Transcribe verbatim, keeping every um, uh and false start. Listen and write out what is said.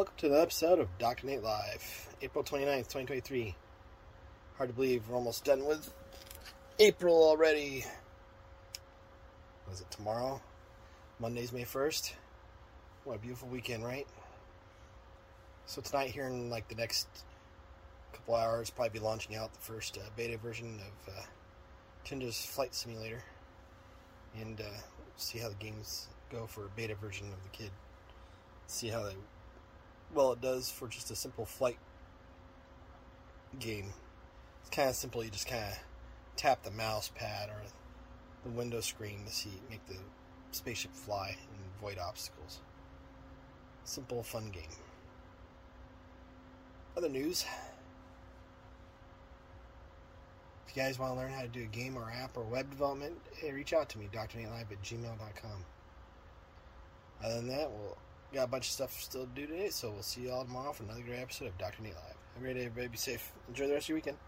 Welcome to another episode of DoctorNateLive, April twenty-ninth, twenty twenty-three. Hard to believe we're almost done with April already. What is it, tomorrow? Monday's May first. What a beautiful weekend, right? So tonight, here in like the next couple hours, probably be launching out the first uh, beta version of uh, Tinjas Flight Simulator. And uh, see how the games go for a beta version of the kid. See how they... Well, it does for just a simple flight game. It's kind of simple. You just kind of tap the mouse pad or the window screen to see make the spaceship fly and avoid obstacles. Simple, fun game. Other news. If you guys want to learn how to do a game or app or web development, hey, reach out to me, doctor nate live at gmail dot com. Other than that, we'll... Got a bunch of stuff still to do today, so we'll see you all tomorrow for another great episode of Doctor Nate Live. Have a great day, everybody. Be safe. Enjoy the rest of your weekend.